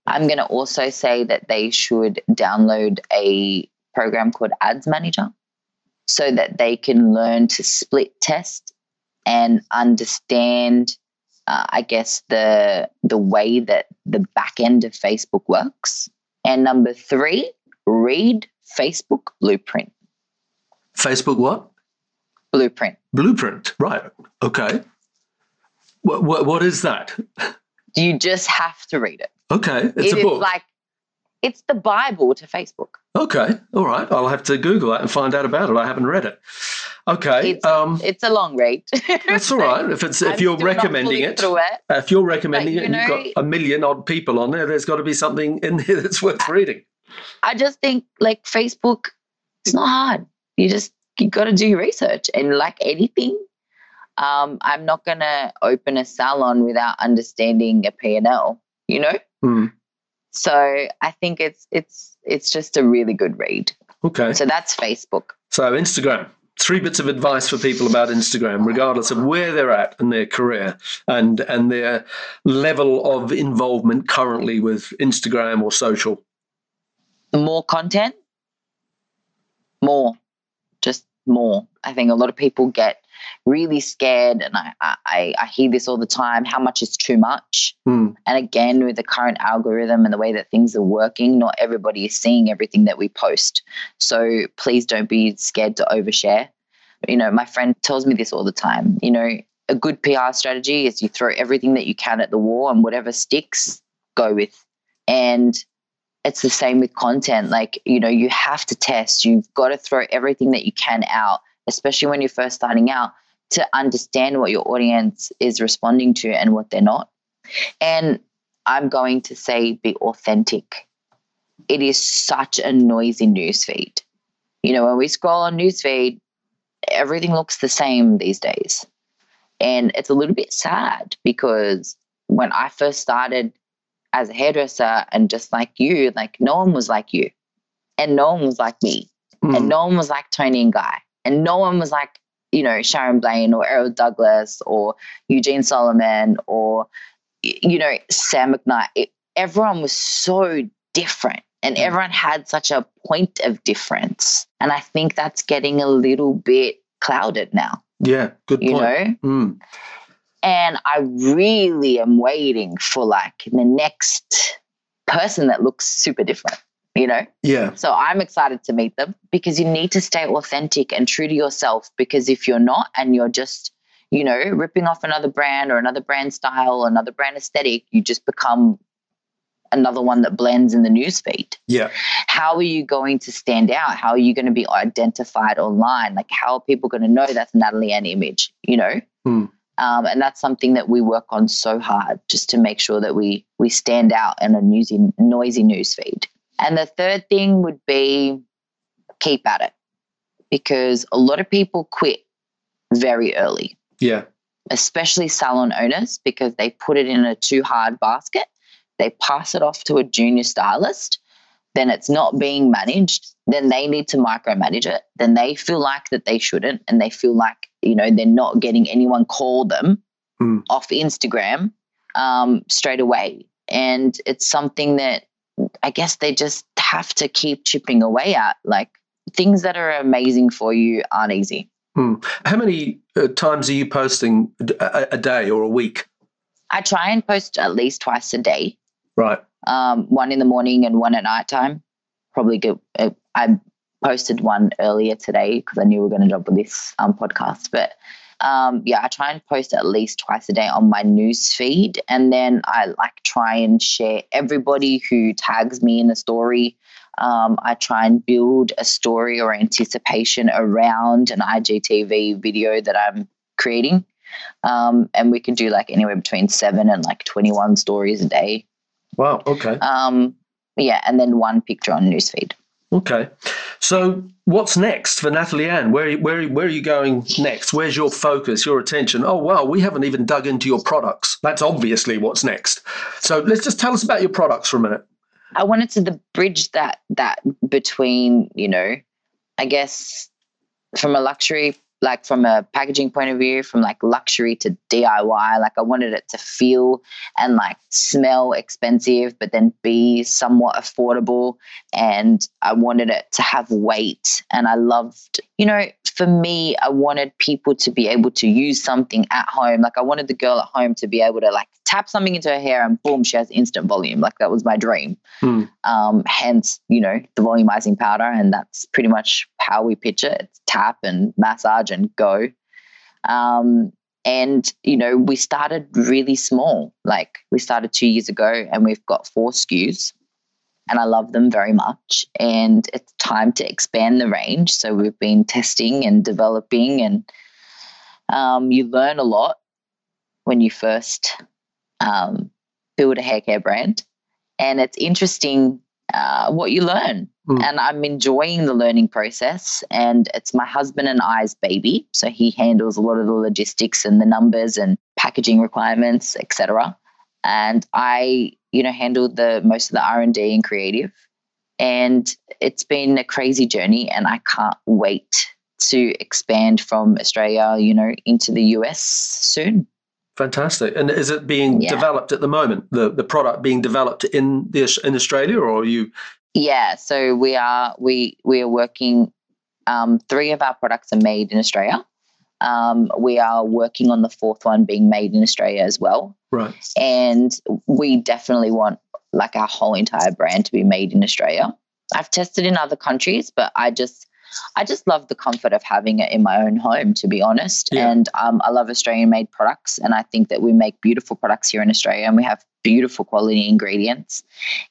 I'm going to also say that they should download a program called Ads Manager so that they can learn to split test and understand, uh, I guess, the the way that the back end of Facebook works. And number three, read Facebook Blueprint. Facebook what? Blueprint. Blueprint, right. Okay. What, what, what is that? You just have to read it. Okay, it's it a book. Is like, it's the Bible to Facebook. Okay, all right. I'll have to Google it and find out about it. I haven't read it. Okay, it's, um, it's a long read. That's all right. If it's if I'm you're recommending it, it, if you're recommending but, you it, and know, you've got a million odd people on there. There's got to be something in there that's worth I, reading. I just think like Facebook, it's not hard. You just you got to do your research and like anything. Um, I'm not gonna open a salon without understanding a P and L. You know. Mm. So I think it's it's it's just a really good read. Okay. So that's Facebook. So Instagram. Three bits of advice for people about Instagram, regardless of where they're at in their career and, and their level of involvement currently with Instagram or social. More content, more, just more. I think a lot of people get really scared, and I, I, I hear this all the time, how much is too much. Mm. And again, with the current algorithm and the way that things are working, not everybody is seeing everything that we post. So please don't be scared to overshare. You know, my friend tells me this all the time. You know, a good P R strategy is you throw everything that you can at the wall, and whatever sticks, go with. And it's the same with content. Like, you know, you have to test. You've got to throw everything that you can out, especially when you're first starting out, to understand what your audience is responding to and what they're not. And I'm going to say, be authentic. It is such a noisy newsfeed. You know, when we scroll on newsfeed, everything looks the same these days. And it's a little bit sad, because when I first started as a hairdresser, and just like you, like no one was like you, and no one was like me, mm. and no one was like Tony and Guy, and no one was like, you know, Sharon Blaine or Errol Douglas or Eugene Solomon or, you know, Sam McKnight. It, everyone was so different, and mm. everyone had such a point of difference. And I think that's getting a little bit clouded now. Yeah, good point. You know? Mm. And I really am waiting for like the next person that looks super different, you know? Yeah. So I'm excited to meet them, because you need to stay authentic and true to yourself, because if you're not, and you're just, you know, ripping off another brand or another brand style, another brand aesthetic, you just become another one that blends in the newsfeed. Yeah. How are you going to stand out? How are you going to be identified online? Like, how are people going to know that's Natalie Anne image, you know? Mm. Um, and that's something that we work on so hard, just to make sure that we we stand out in a noisy, noisy newsfeed. And the third thing would be keep at it, because a lot of people quit very early. Yeah. Especially salon owners, because they put it in a too hard basket. They pass it off to a junior stylist. Then it's not being managed. Then they need to micromanage it. Then they feel like that they shouldn't, and they feel like, you know, they're not getting anyone call them mm. off Instagram um, straight away. And it's something that I guess they just have to keep chipping away at. Like, things that are amazing for you aren't easy. Mm. How many uh, times are you posting a, a day or a week? I try and post at least twice a day. Right. Um, one in the morning and one at nighttime. Probably good. Uh, I posted one earlier today because I knew we were going to jump on this um, podcast. But um, yeah, I try and post at least twice a day on my news feed. And then I like try and share everybody who tags me in a story. Um, I try and build a story or anticipation around an I G T V video that I'm creating. Um, and we can do like anywhere between seven and like twenty-one stories a day. Wow. Okay. Um, yeah. And then one picture on newsfeed. Okay. So what's next for Natalie Anne? Where, where, where are you going next? Where's your focus, your attention? Oh, wow. We haven't even dug into your products. That's obviously what's next. So let's just tell us about your products for a minute. I wanted to the bridge that, that between, you know, I guess from a luxury, like from a packaging point of view, from like luxury to D I Y, like I wanted it to feel and like smell expensive, but then be somewhat affordable. And I wanted it to have weight. And I loved, you know, for me, I wanted people to be able to use something at home. Like I wanted the girl at home to be able to like tap something into her hair and boom, she has instant volume. Like that was my dream. Mm. Um, hence, you know, the volumizing powder. And that's pretty much how we picture it. It's tap and massage and go. Um, and, you know, we started really small. Like we started two years ago and we've got four S K Us and I love them very much. And it's time to expand the range. So we've been testing and developing, and um, you learn a lot when you first um, build a haircare brand. And it's interesting uh, what you learn. Mm. And I'm enjoying the learning process, and it's my husband and I's baby. So he handles a lot of the logistics and the numbers and packaging requirements, et cetera. And I, you know, handle the most of the R and D and creative. And it's been a crazy journey, and I can't wait to expand from Australia, you know, into the U S soon. Fantastic. And is it being yeah. developed at the moment, the, the product being developed in the in Australia, or are you... Yeah, so we are we we are working Um, three of our products are made in Australia. Um, we are working on the fourth one being made in Australia as well. Right. And we definitely want like our whole entire brand to be made in Australia. I've tested in other countries, but I just, I just love the comfort of having it in my own home, to be honest. Yeah. And um, I love Australian-made products, and I think that we make beautiful products here in Australia, and we have beautiful quality ingredients.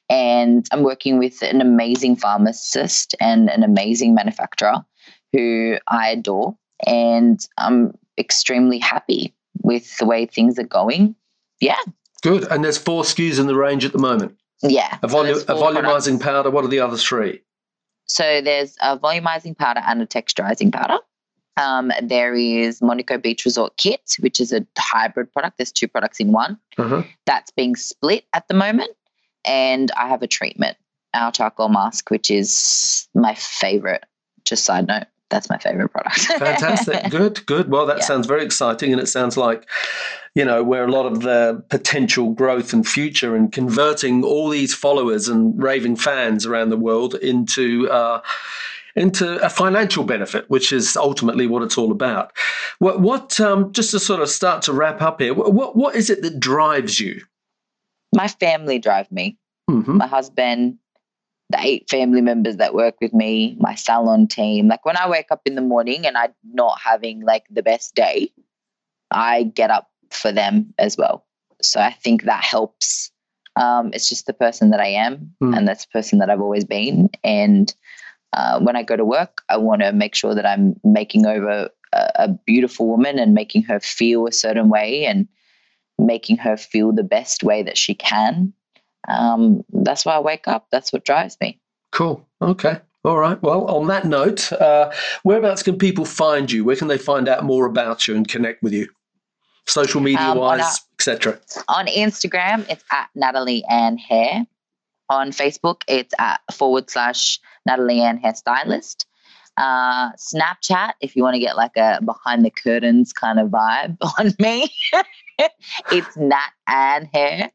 And I'm working with an amazing pharmacist and an amazing manufacturer who I adore, and I'm extremely happy with the way things are going. Yeah. Good. And there's four S K Us in the range at the moment. Yeah. A, volu- so a volumizing products. powder. What are the other three? So there's a volumizing powder and a texturizing powder. Um, there is Monaco Beach Resort Kit, which is a hybrid product. There's two products in one. Uh-huh. That's being split at the moment. And I have a treatment, our charcoal mask, which is my favorite. Just side note, that's my favorite product. Fantastic. Good, good. Well, that yeah. sounds very exciting. And it sounds like, you know, where a lot of the potential growth and future and converting all these followers and raving fans around the world into uh, into a financial benefit, which is ultimately what it's all about. What, what um, just to sort of start to wrap up here, what what is it that drives you? My family drive me. Mm-hmm. My husband, the eight family members that work with me, my salon team. Like when I wake up in the morning and I'm not having like the best day, I get up for them as well. So I think that helps. Um, it's just the person that I am, mm. and that's the person that I've always been. And uh, when I go to work, I want to make sure that I'm making over a, a beautiful woman and making her feel a certain way and making her feel the best way that she can. Um, that's why I wake up. That's what drives me. Cool. Okay. All right. Well, on that note, uh, whereabouts can people find you? Where can they find out more about you and connect with you? Social media um, wise, et cetera. On Instagram, it's at Natalie Anne Hair. On Facebook, it's at forward slash Natalie Anne Hairstylist. Uh, Snapchat, if you want to get like a behind the curtains kind of vibe on me, it's Nat Anne Hair.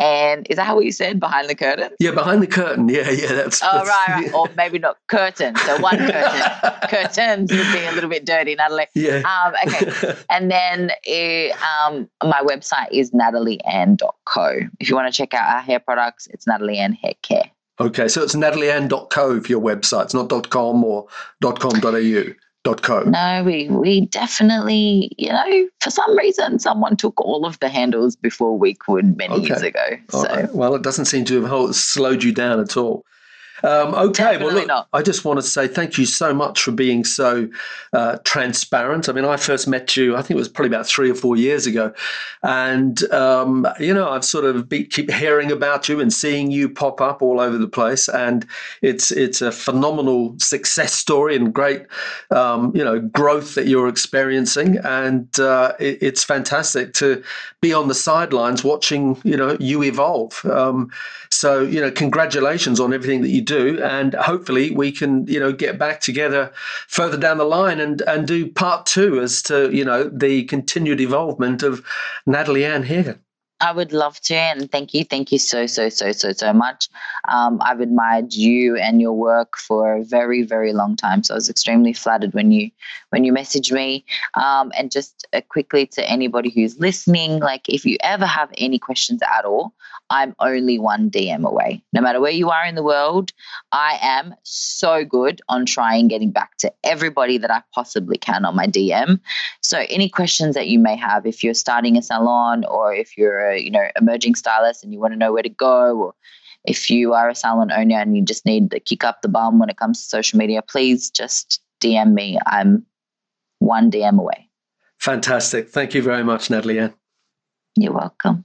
And is that how you said, behind the curtain? Yeah, behind the curtain. Yeah, yeah. That's. Oh, that's, right, right. Yeah. Or maybe not curtain. So one curtain. Curtains would be a little bit dirty, Natalie. Yeah. Um, okay. And then it, um, my website is natalie anne dot co. If you want to check out our hair products, it's Natalie Anne Haircare. Okay, so it's natalie anne dot co for your website. It's not .com or .com.au. .co. No, we we definitely, you know, for some reason, someone took all of the handles before we could many okay. years ago. So. Right. Well, it doesn't seem to have slowed you down at all. Um, okay, definitely well, look, not. I just want to say thank you so much for being so uh, transparent. I mean, I first met you, I think it was probably about three or four years ago. And, um, you know, I've sort of be, keep hearing about you and seeing you pop up all over the place. And it's it's a phenomenal success story and great, um, you know, growth that you're experiencing. And uh, it, it's fantastic to be on the sidelines watching, you know, you evolve. Um, so, you know, congratulations on everything that you do, and hopefully we can, you know, get back together further down the line and and do part two as to, you know, the continued involvement of Natalie Anne here. I would love to, and thank you thank you so so so so so much. um I've admired you and your work for a very very long time, so I was extremely flattered when you when you messaged me. Um and just uh, quickly to anybody who's listening, like if you ever have any questions at all, I'm only one D M away. No matter where you are in the world, I am so good on trying getting back to everybody that I possibly can on my D M. So any questions that you may have, if you're starting a salon, or if you're a, you know, emerging stylist and you want to know where to go, or if you are a salon owner and you just need to kick up the bum when it comes to social media, please just D M me. I'm one D M away. Fantastic. Thank you very much, Natalie Anne. You're welcome.